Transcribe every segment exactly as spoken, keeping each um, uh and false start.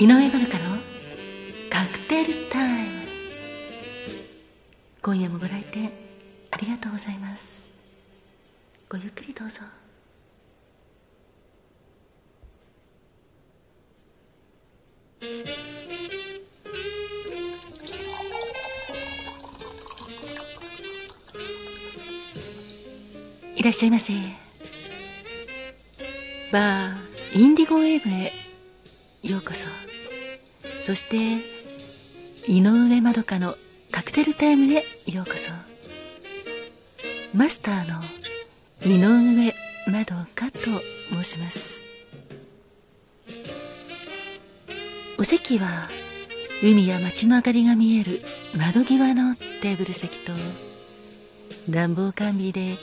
井上まるかのカクテルタイム。今夜もご来店ありがとうございます。ごゆっくりどうぞ。いらっしゃいませ。バーインディゴウェーブへようこそ。そして井上まどかのカクテルタイムへようこそ。マスターの井上まどかと申します。お席は海や街の明かりが見える窓際のテーブル席と、暖房完備で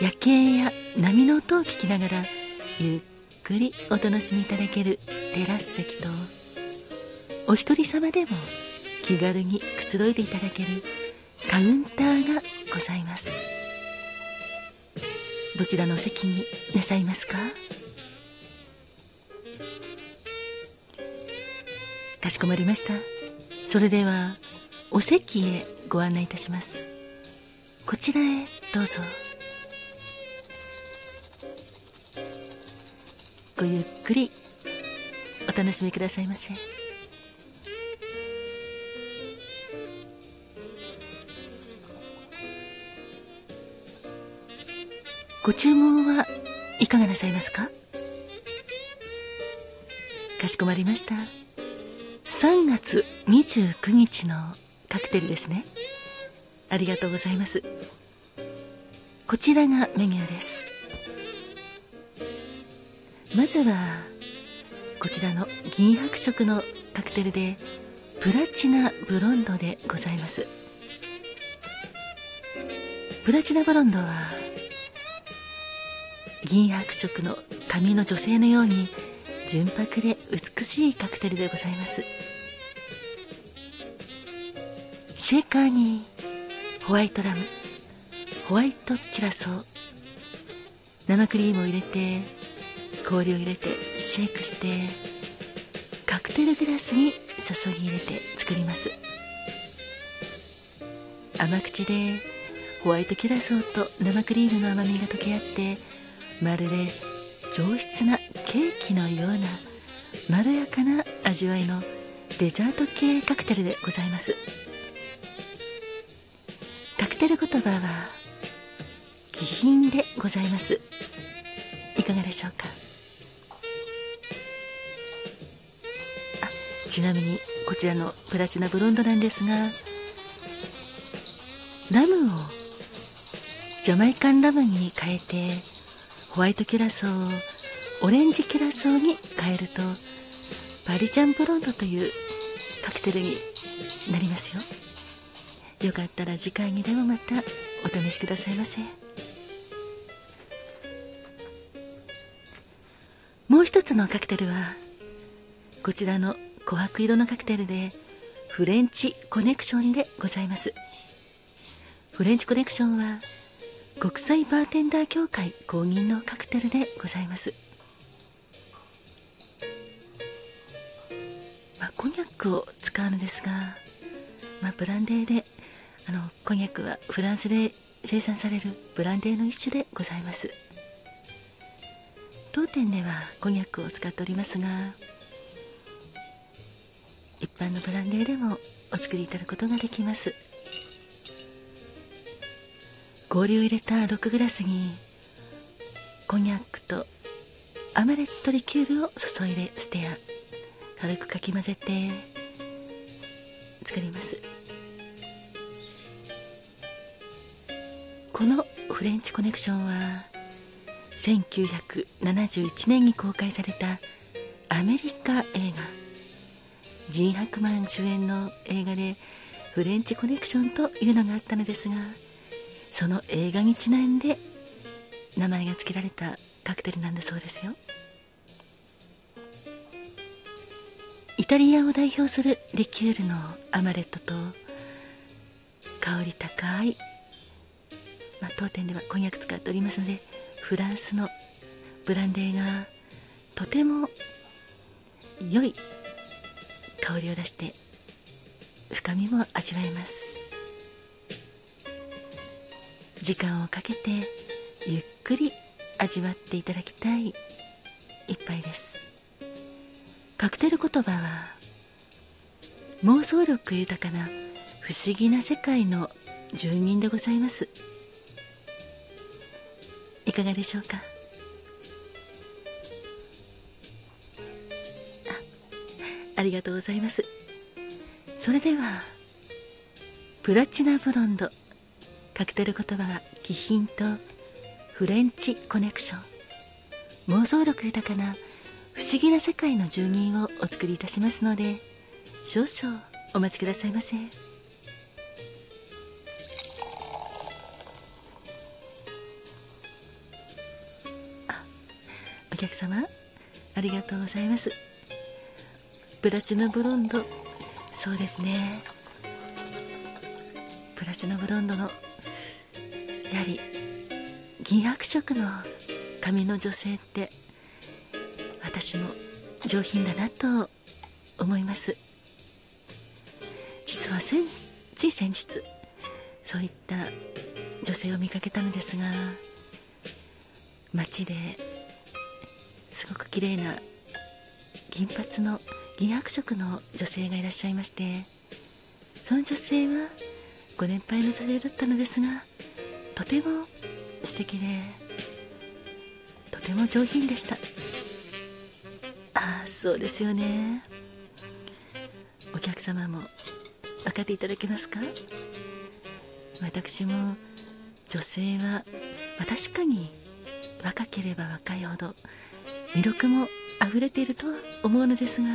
夜景や波の音を聞きながらゆっくりお楽しみいただけるテラス席と、お一人様でも気軽にくつろいでいただけるカウンターがございます。どちらのお席になさいますか？かしこまりました。それではお席へご案内いたします。こちらへどうぞ。ごゆっくりお楽しみくださいませ。ご注文はいかがなさいますか？かしこまりました。さんがつにじゅうくにちのカクテルですね。ありがとうございます。こちらがメニューです。まずはこちらの銀白色のカクテルで、プラチナブロンドでございます。プラチナブロンドは銀白色の髪の女性のように純白で美しいカクテルでございます。シェーカーにホワイトラム、ホワイトキュラソー、生クリームを入れて、氷を入れてシェイクして、カクテルグラスに注ぎ入れて作ります。甘口でホワイトキュラソーと生クリームの甘みが溶け合って、まるで上質なケーキのようなまろやかな味わいのデザート系カクテルでございます。カクテル言葉は気品でございます。いかがでしょうか？あ、ちなみにこちらのプラチナブロンドなんですが、ラムをジャマイカンラムに変えて、ホワイトキュラソーをオレンジキュラソーに変えると、パリジャンブロンドというカクテルになりますよ。よかったら次回にでもまたお試しくださいませ。もう一つのカクテルはこちらの琥珀色のカクテルで、フレンチコネクションでございます。フレンチコネクションは国際バーテンダー協会公認のカクテルでございます。まあ、コニャックを使うのですが、まあ、ブランデーで、あのコニャックはフランスで生産されるブランデーの一種でございます。当店ではコニャックを使っておりますが、一般のブランデーでもお作りいただくことができます。氷を入れたロックグラスにコニャックとアマレットリキュールを注いでステア、軽くかき混ぜて作ります。このフレンチコネクションはせんきゅうひゃくななじゅういちねんに公開されたアメリカ映画、ジン・ハクマン主演の映画でフレンチコネクションというのがあったのですが、その映画にちなんで名前が付けられたカクテルなんだそうですよ。イタリアを代表するリキュールのアマレットと、香り高い、まあ、当店ではこんにゃく使っておりますので、フランスのブランデーがとても良い香りを出して深みも味わえます。時間をかけてゆっくり味わっていただきたい一杯です。カクテル言葉は妄想力豊かな不思議な世界の住人でございます。いかがでしょうか。あ、ありがとうございます。それではプラチナブロンド、カクテル言葉は気品とフレンチコネクション、妄想力豊かな不思議な世界の住人をお作りいたしますので、少々お待ちくださいませ。あ、お客様ありがとうございます。プラチナブロンド、そうですね、プラチナブロンドのやはり銀白色の髪の女性って私も上品だなと思います。実は先つい先日そういった女性を見かけたのですが、街ですごく綺麗な銀髪の銀白色の女性がいらっしゃいまして、その女性はご年配の女性だったのですが、とても素敵でとても上品でした。ああ、そうですよね。お客様も分かっていただけますか。私も女性は、まあ、確かに若ければ若いほど魅力もあふれているとは思うのですが、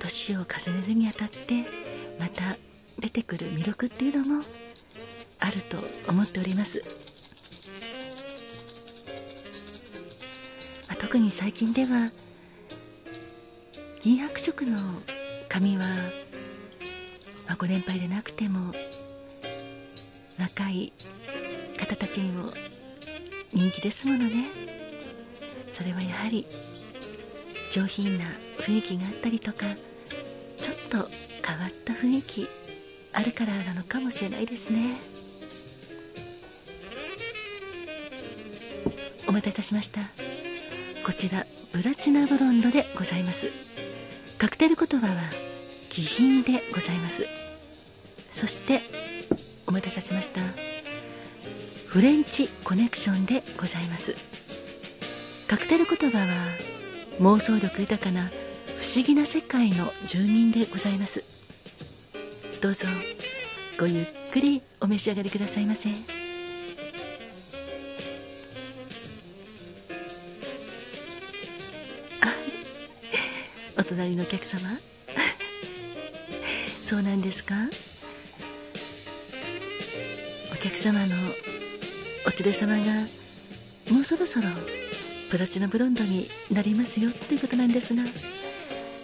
年を重ねるにあたってまた出てくる魅力っていうのもあると思っております。まあ、特に最近では銀白色の髪はまあ、ご年配でなくても若い方たちにも人気ですものね。それはやはり上品な雰囲気があったりとか、ちょっと変わった雰囲気あるからなのかもしれないですね。お待たせいたしました。こちらプラチナブロンドでございます。カクテル言葉は気品でございます。そしてお待たせしました、フレンチコネクションでございます。カクテル言葉は妄想力豊かな不思議な世界の住人でございます。どうぞごゆっくりお召し上がりくださいませ。あ、お隣のお客様、そうなんですか。お客様のお連れ様がもうそろそろプラチナブロンドになりますよっていうことなんですが、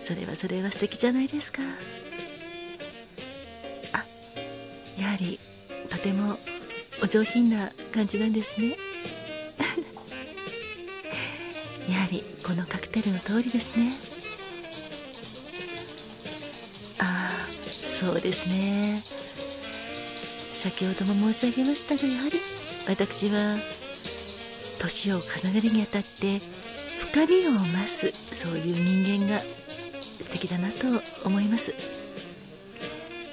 それはそれは素敵じゃないですか。あ、やはりとてもお上品な感じなんですね。やはりこのカクテルの通りですね。そうですね、先ほども申し上げましたが、やはり私は年を重ねるにあたって深みを増す、そういう人間が素敵だなと思います。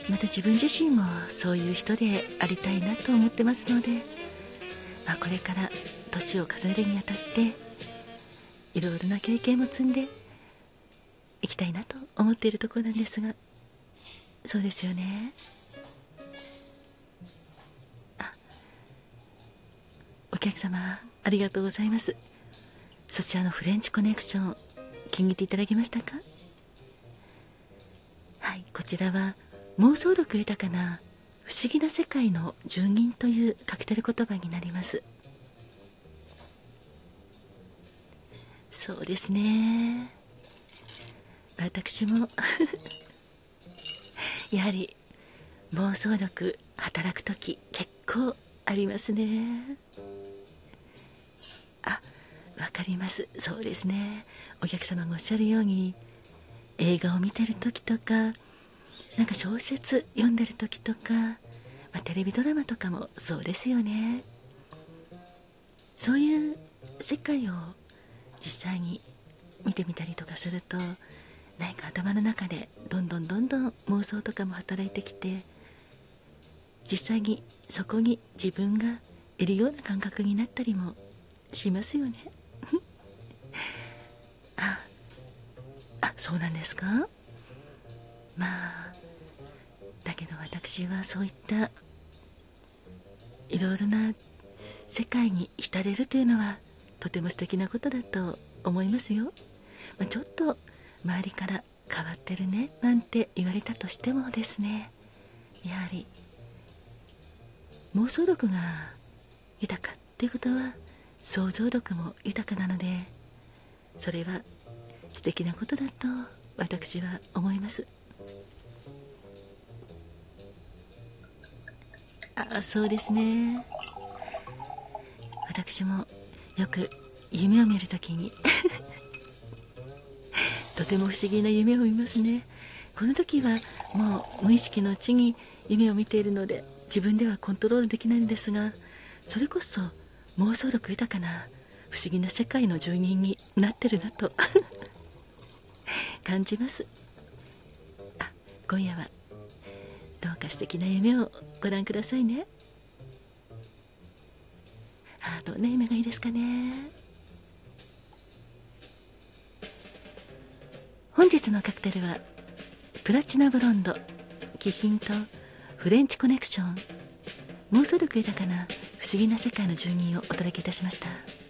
また自分自身もそういう人でありたいなと思ってますので、まあ、これから年を重ねるにあたっていろいろな経験も積んでいきたいなと思っているところなんですが、そうですよね。あ、お客様ありがとうございます。そちらのフレンチコネクション気に入っていただけましたか。はい、こちらは妄想力豊かな不思議な世界の住人というカクテル言葉になります。そうですね、私もやはり妄想力働くとき結構ありますね。あ、わかります。そうですね、お客様がおっしゃるように映画を見てる時とか、なんか小説読んでる時とか、まあ、テレビドラマとかもそうですよね。そういう世界を実際に見てみたりとかすると、何か頭の中でどんどんどんどん妄想とかも働いてきて、実際にそこに自分がいるような感覚になったりもしますよね。あ、あ、そうなんですか。まあ、だけど私はそういったいろいろな世界に浸れるというのはとても素敵なことだと思いますよ。まあ、ちょっと周りから変わってるねなんて言われたとしてもですね、やはり妄想力が豊かっていうことは想像力も豊かなので、それは素敵なことだと私は思います。あ、そうですね。私もよく夢を見るときにとても不思議な夢を見ますね。この時はもう無意識のうちに夢を見ているので、自分ではコントロールできないんですが、それこそ妄想力豊かな不思議な世界の住人になってるなと感じます。あ、今夜はどうか素敵な夢をご覧くださいね。あ、どんな夢がいいですかね。本日のカクテルはプラチナブロンド、気品とフレンチコネクション、妄想力豊かな不思議な世界の住人をお届けいたしました。